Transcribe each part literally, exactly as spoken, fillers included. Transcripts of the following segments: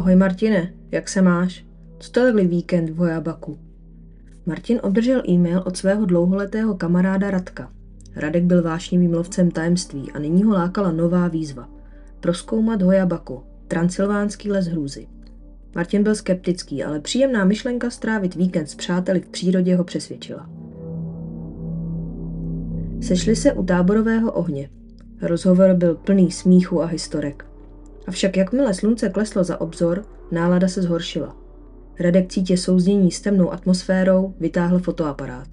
Ahoj Martine, jak se máš? Co to byl víkend v Hoia Baciu? Martin obdržel e-mail od svého dlouholetého kamaráda Radka. Radek byl vášnivým lovcem tajemství a nyní ho lákala nová výzva. Prozkoumat Hoia Baciu, Transylvánský les hrůzy. Martin byl skeptický, ale příjemná myšlenka strávit víkend s přáteli v přírodě ho přesvědčila. Sešli se u táborového ohně. Rozhovor byl plný smíchu a historek. Avšak jakmile slunce kleslo za obzor, nálada se zhoršila. Radek cítě souznění s temnou atmosférou vytáhl fotoaparát.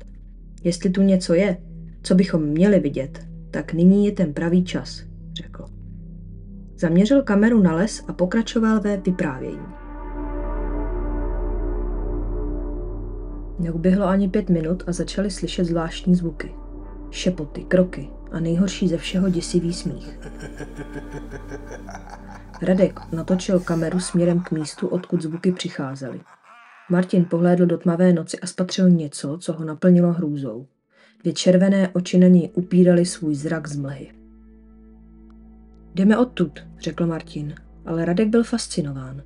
Jestli tu něco je, co bychom měli vidět, tak nyní je ten pravý čas, řekl. Zaměřil kameru na les a pokračoval ve vyprávění. Neuběhlo ani pět minut a začali slyšet zvláštní zvuky. Šepoty, kroky a nejhorší ze všeho děsivý smích. Radek natočil kameru směrem k místu, odkud zvuky přicházely. Martin pohlédl do tmavé noci a spatřil něco, co ho naplnilo hrůzou. Dvě červené oči na něj upíraly svůj zrak z mlhy. Jdeme odtud, řekl Martin, ale Radek byl fascinován.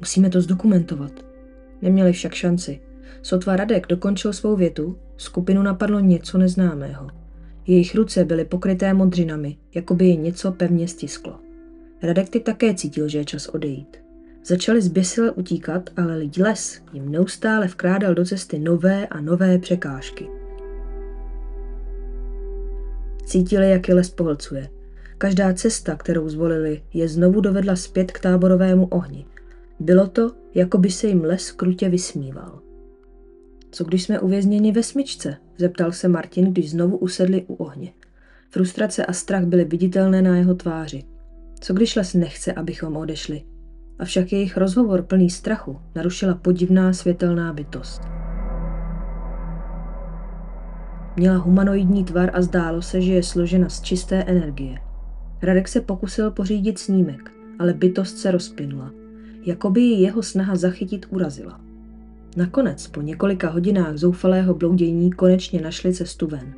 Musíme to zdokumentovat. Neměli však šanci. Sotva Radek dokončil svou větu, skupinu napadlo něco neznámého. Jejich ruce byly pokryté modřinami, jako by je něco pevně stisklo. Radek teď také cítil, že je čas odejít. Začali zběsile utíkat, ale lidi les jim neustále vkrádal do cesty nové a nové překážky. Cítili, jak je les pohlcuje. Každá cesta, kterou zvolili, je znovu dovedla zpět k táborovému ohni. Bylo to, jako by se jim les krutě vysmíval. Co když jsme uvězněni ve smyčce? Zeptal se Martin, když znovu usedli u ohně. Frustrace a strach byly viditelné na jeho tváři. Co když les nechce, abychom odešli? Avšak jejich rozhovor plný strachu narušila podivná světelná bytost. Měla humanoidní tvar a zdálo se, že je složena z čisté energie. Radek se pokusil pořídit snímek, ale bytost se rozplynula. Jakoby ji jeho snaha zachytit urazila. Nakonec, po několika hodinách zoufalého bloudění, konečně našli cestu ven.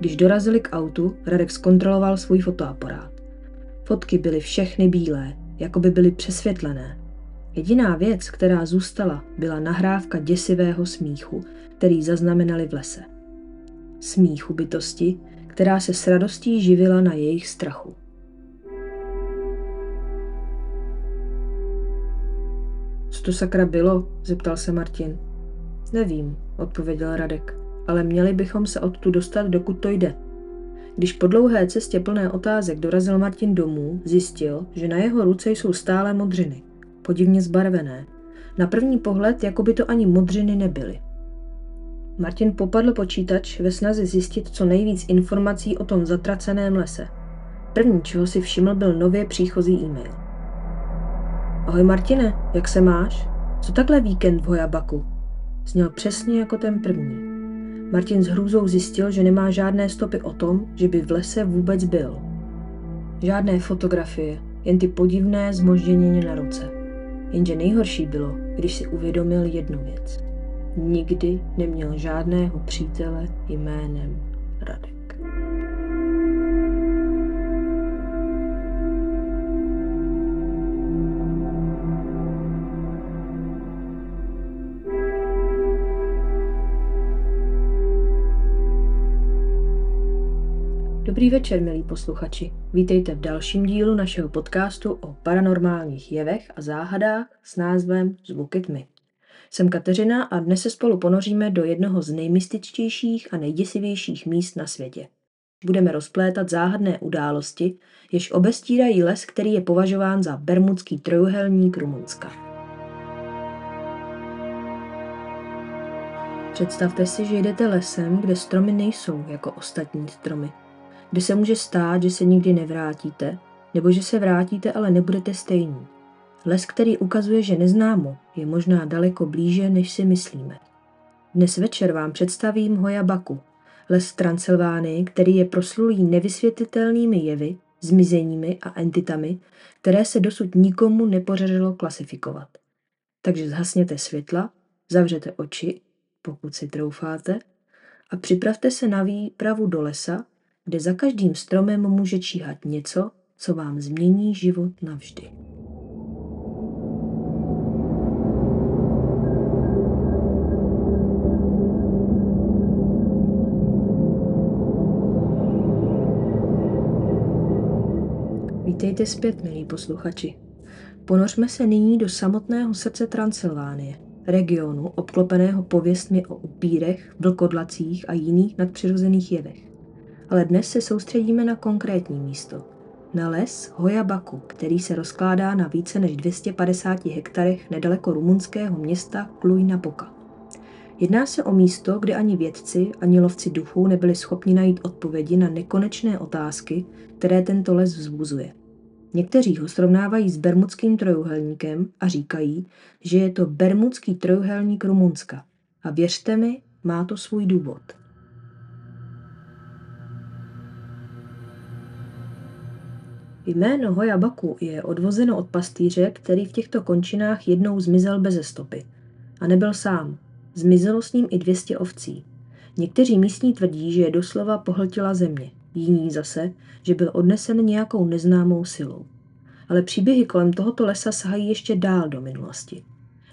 Když dorazili k autu, Radek zkontroloval svůj fotoaparát. Fotky byly všechny bílé, jako by byly přesvětlené. Jediná věc, která zůstala, byla nahrávka děsivého smíchu, který zaznamenali v lese. Smíchu bytosti, která se s radostí živila na jejich strachu. Co to sakra bylo? Zeptal se Martin. Nevím, odpověděl Radek, ale měli bychom se odtud dostat, dokud to jde. Když po dlouhé cestě plné otázek dorazil Martin domů, zjistil, že na jeho ruce jsou stále modřiny, podivně zbarvené. Na první pohled, jako by to ani modřiny nebyly. Martin popadl počítač ve snaze zjistit co nejvíc informací o tom zatraceném lese. První, čeho si všiml, byl nově příchozí e-mail. Ahoj Martine, jak se máš? Co takhle víkend v Hoia Baciu? Zněl přesně jako ten první. Martin s hrůzou zjistil, že nemá žádné stopy o tom, že by v lese vůbec byl. Žádné fotografie, jen ty podivné zmožděniny na ruce. Jenže nejhorší bylo, když si uvědomil jednu věc. Nikdy neměl žádného přítele jménem Radek. Dobrý večer, milí posluchači. Vítejte v dalším dílu našeho podcastu o paranormálních jevech a záhadách s názvem Zvuky tmy. Jsem Kateřina a dnes se spolu ponoříme do jednoho z nejmystičtějších a nejděsivějších míst na světě. Budeme rozplétat záhadné události, jež obestírají les, který je považován za bermudský trojúhelník Rumunska. Představte si, že jdete lesem, kde stromy nejsou jako ostatní stromy. Kdy se může stát, že se nikdy nevrátíte, nebo že se vrátíte, ale nebudete stejní. Les, který ukazuje, že neznámo, je možná daleko blíže, než si myslíme. Dnes večer vám představím Hoia Baciu, les Transylvánii, který je proslulý nevysvětlitelnými jevy, zmizeními a entitami, které se dosud nikomu nepodařilo klasifikovat. Takže zhasněte světla, zavřete oči, pokud si troufáte, a připravte se na výpravu do lesa, kde za každým stromem může číhat něco, co vám změní život navždy. Vítejte zpět, milí posluchači. Ponořme se nyní do samotného srdce Transylvánie, regionu obklopeného pověstmi o upírech, vlkodlacích a jiných nadpřirozených jevech. Ale dnes se soustředíme na konkrétní místo, na les Hoia Baciu, který se rozkládá na více než dvě stě padesáti hektarech nedaleko rumunského města Kluj-Napoka. Jedná se o místo, kde ani vědci, ani lovci duchů nebyli schopni najít odpovědi na nekonečné otázky, které tento les vzbuzuje. Někteří ho srovnávají s Bermudským trojúhelníkem a říkají, že je to Bermudský trojúhelník Rumunska. A věřte mi, má to svůj důvod. Jméno Hoia Baciu je odvozeno od pastýře, který v těchto končinách jednou zmizel beze stopy. A nebyl sám. Zmizelo s ním i dvě stě ovcí. Někteří místní tvrdí, že je doslova pohltila země, jiní zase, že byl odnesen nějakou neznámou silou. Ale příběhy kolem tohoto lesa sahají ještě dál do minulosti.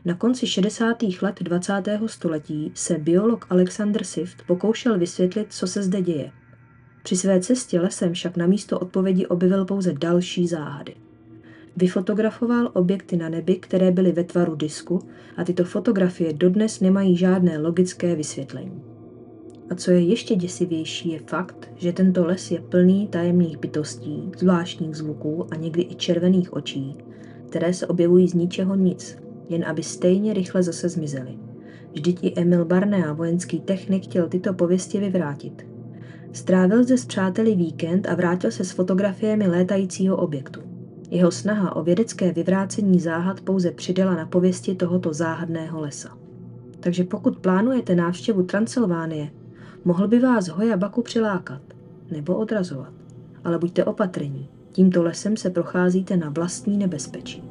Na konci šedesátých let dvacátého století se biolog Alexander Sift pokoušel vysvětlit, co se zde děje. Při své cestě lesem však namísto odpovědi objevil pouze další záhady. Vyfotografoval objekty na nebi, které byly ve tvaru disku, a tyto fotografie dodnes nemají žádné logické vysvětlení. A co je ještě děsivější, je fakt, že tento les je plný tajemných bytostí, zvláštních zvuků a někdy i červených očí, které se objevují z ničeho nic, jen aby stejně rychle zase zmizely. Vždyť i Emil Barnea, vojenský technik, chtěl tyto pověsti vyvrátit. Strávil zde s přáteli víkend a vrátil se s fotografiemi létajícího objektu. Jeho snaha o vědecké vyvrácení záhad pouze přidala na pověsti tohoto záhadného lesa. Takže pokud plánujete návštěvu Transylvánie, mohl by vás Hoia Baciu přilákat nebo odrazovat. Ale buďte opatrní, tímto lesem se procházíte na vlastní nebezpečí.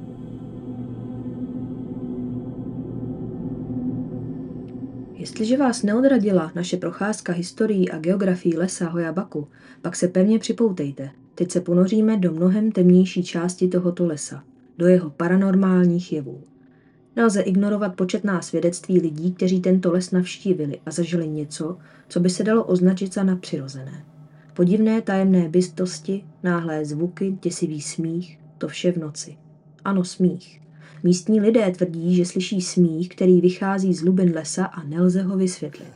Jestliže vás neodradila naše procházka historií a geografií lesa Hoia Baciu, pak se pevně připoutejte. Teď se ponoříme do mnohem temnější části tohoto lesa, do jeho paranormálních jevů. Nelze ignorovat početná svědectví lidí, kteří tento les navštívili a zažili něco, co by se dalo označit za nadpřirozené. Podivné tajemné bytosti, náhlé zvuky, děsivý smích, to vše v noci. Ano, smích. Místní lidé tvrdí, že slyší smích, který vychází z hlubin lesa a nelze ho vysvětlit.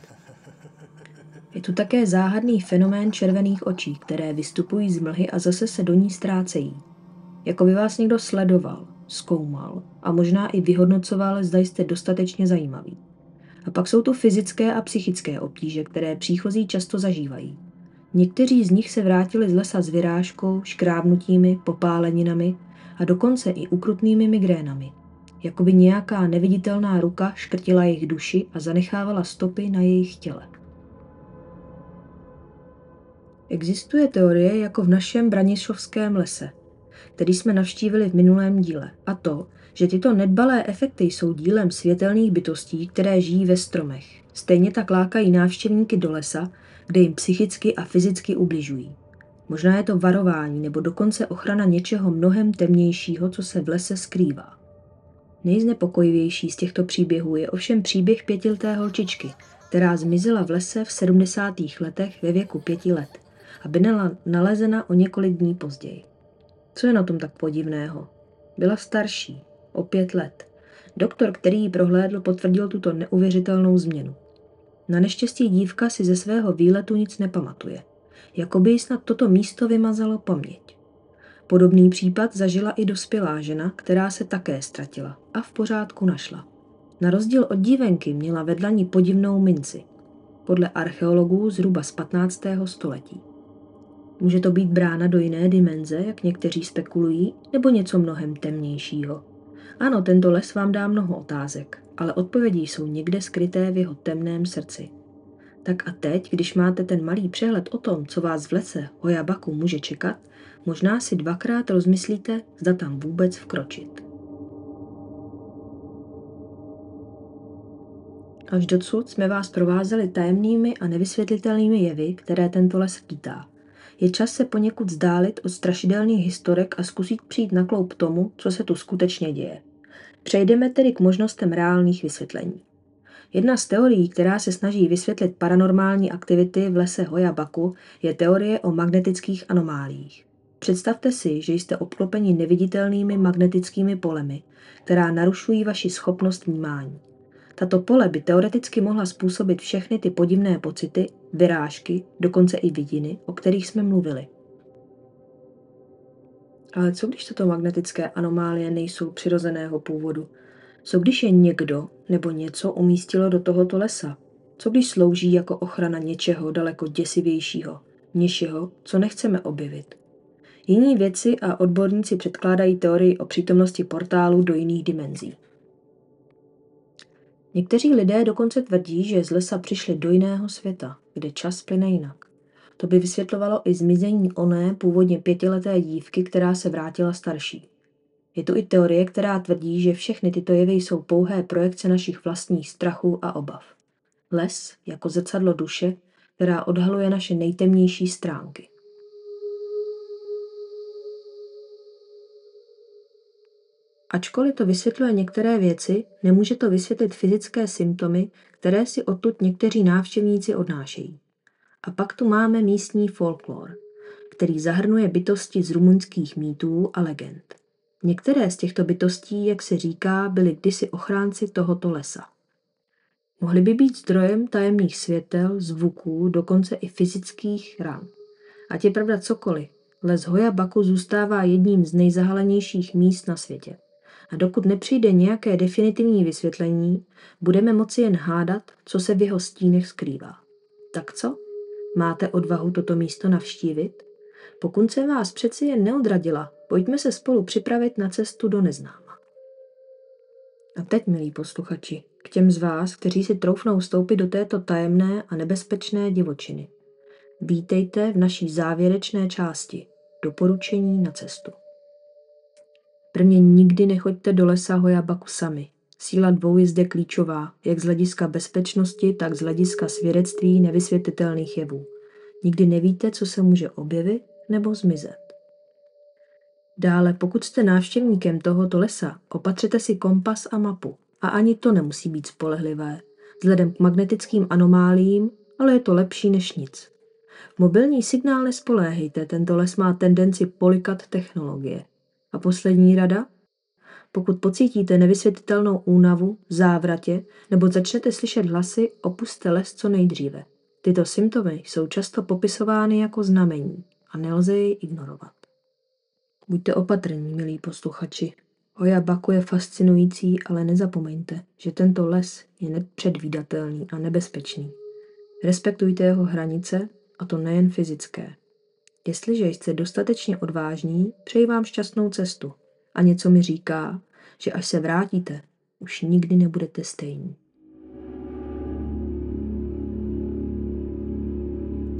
Je tu také záhadný fenomén červených očí, které vystupují z mlhy a zase se do ní ztrácejí. Jako by vás někdo sledoval, zkoumal a možná i vyhodnocoval, zda jste dostatečně zajímaví. A pak jsou tu fyzické a psychické obtíže, které příchozí často zažívají. Někteří z nich se vrátili z lesa s vyrážkou, škrábnutími, popáleninami a dokonce i ukrutnými migrénami. Jako by nějaká neviditelná ruka škrtila jejich duši a zanechávala stopy na jejich těle. Existuje teorie jako v našem Branišovském lese, který jsme navštívili v minulém díle, a to, že tyto nedbalé efekty jsou dílem světelných bytostí, které žijí ve stromech. Stejně tak lákají návštěvníky do lesa, kde jim psychicky a fyzicky ubližují. Možná je to varování nebo dokonce ochrana něčeho mnohem temnějšího, co se v lese skrývá. Nejznepokojivější z těchto příběhů je ovšem příběh pětileté holčičky, která zmizela v lese v sedmdesátých letech ve věku pěti let. A byla nalezena o několik dní později. Co je na tom tak podivného? Byla starší, o pět let. Doktor, který ji prohlédl, potvrdil tuto neuvěřitelnou změnu. Na neštěstí dívka si ze svého výletu nic nepamatuje. Jakoby jí snad toto místo vymazalo paměť. Podobný případ zažila i dospělá žena, která se také ztratila a v pořádku našla. Na rozdíl od dívenky měla vedla ní podivnou minci. Podle archeologů zhruba z patnáctého století. Může to být brána do jiné dimenze, jak někteří spekulují, nebo něco mnohem temnějšího. Ano, tento les vám dá mnoho otázek, ale odpovědi jsou někde skryté v jeho temném srdci. Tak a teď, když máte ten malý přehled o tom, co vás v lese Hoia Baciu může čekat, možná si dvakrát rozmyslíte, zda tam vůbec vkročit. Až dosud jsme vás provázeli tajemnými a nevysvětlitelnými jevy, které tento les skýtá. Je čas se poněkud vzdálit od strašidelných historek a zkusit přijít na kloup tomu, co se tu skutečně děje. Přejdeme tedy k možnostem reálných vysvětlení. Jedna z teorií, která se snaží vysvětlit paranormální aktivity v lese Hoia Baciu, je teorie o magnetických anomáliích. Představte si, že jste obklopeni neviditelnými magnetickými polemi, která narušují vaši schopnost vnímání. Tato pole by teoreticky mohla způsobit všechny ty podivné pocity, vyrážky, dokonce i vidiny, o kterých jsme mluvili. Ale co když tato magnetické anomálie nejsou přirozeného původu? Co když je někdo nebo něco umístilo do tohoto lesa? Co když slouží jako ochrana něčeho daleko děsivějšího, něčeho, co nechceme objevit? Jiní vědci a odborníci předkládají teorii o přítomnosti portálů do jiných dimenzí. Někteří lidé dokonce tvrdí, že z lesa přišli do jiného světa, kde čas plyne jinak. To by vysvětlovalo i zmizení oné původně pětileté dívky, která se vrátila starší. Je tu i teorie, která tvrdí, že všechny tyto jevy jsou pouhé projekce našich vlastních strachů a obav. Les jako zrcadlo duše, která odhaluje naše nejtemnější stránky. Ačkoliv to vysvětluje některé věci, nemůže to vysvětlit fyzické symptomy, které si odtud někteří návštěvníci odnášejí. A pak tu máme místní folklor, který zahrnuje bytosti z rumunských mýtů a legend. Některé z těchto bytostí, jak se říká, byly kdysi ochránci tohoto lesa. Mohly by být zdrojem tajemných světel, zvuků, dokonce i fyzických ran. Ať je pravda cokoliv, les Hoia Baciu zůstává jedním z nejzahalenějších míst na světě. A dokud nepřijde nějaké definitivní vysvětlení, budeme moci jen hádat, co se v jeho stínech skrývá. Tak co? Máte odvahu toto místo navštívit? Pokud se vás přeci jen neodradila, pojďme se spolu připravit na cestu do neznáma. A teď, milí posluchači, k těm z vás, kteří si troufnou vstoupit do této tajemné a nebezpečné divočiny. Vítejte v naší závěrečné části doporučení na cestu. Prvně nikdy nechoďte do lesa Hoia Baciu sami. Síla dvou je zde klíčová, jak z hlediska bezpečnosti, tak z hlediska svědectví nevysvětlitelných jevů. Nikdy nevíte, co se může objevit nebo zmizet. Dále, pokud jste návštěvníkem tohoto lesa, opatřete si kompas a mapu. A ani to nemusí být spolehlivé, vzhledem k magnetickým anomáliím, ale je to lepší než nic. Mobilní signál nespoléhejte, tento les má tendenci polikat technologie. A poslední rada? Pokud pocítíte nevysvětlitelnou únavu, závratě nebo začnete slyšet hlasy, opusťte les co nejdříve. Tyto symptomy jsou často popisovány jako znamení a nelze jej ignorovat. Buďte opatrní, milí posluchači. Hoia Baciu je fascinující, ale nezapomeňte, že tento les je nepředvídatelný a nebezpečný. Respektujte jeho hranice, a to nejen fyzické. Jestliže jste dostatečně odvážní, přeji vám šťastnou cestu. A něco mi říká, že až se vrátíte, už nikdy nebudete stejní.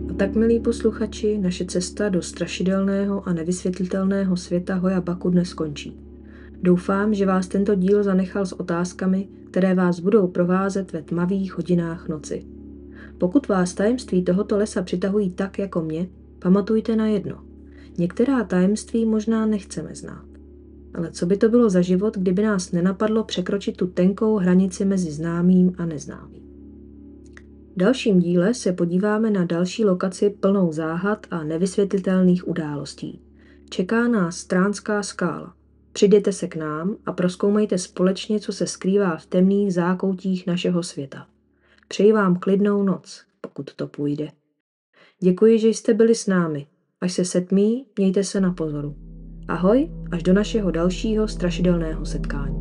A tak, milí posluchači, naše cesta do strašidelného a nevysvětlitelného světa Hoia Baciu dnes skončí. Doufám, že vás tento díl zanechal s otázkami, které vás budou provázet ve tmavých hodinách noci. Pokud vás tajemství tohoto lesa přitahují tak jako mě, pamatujte na jedno. Některá tajemství možná nechceme znát. Ale co by to bylo za život, kdyby nás nenapadlo překročit tu tenkou hranici mezi známým a neznámým? V dalším díle se podíváme na další lokaci plnou záhad a nevysvětlitelných událostí. Čeká nás Stránská skála. Přijděte se k nám a prozkoumejte společně, co se skrývá v temných zákoutích našeho světa. Přeji vám klidnou noc, pokud to půjde. Děkuji, že jste byli s námi. Až se setmí, mějte se na pozoru. Ahoj, až do našeho dalšího strašidelného setkání.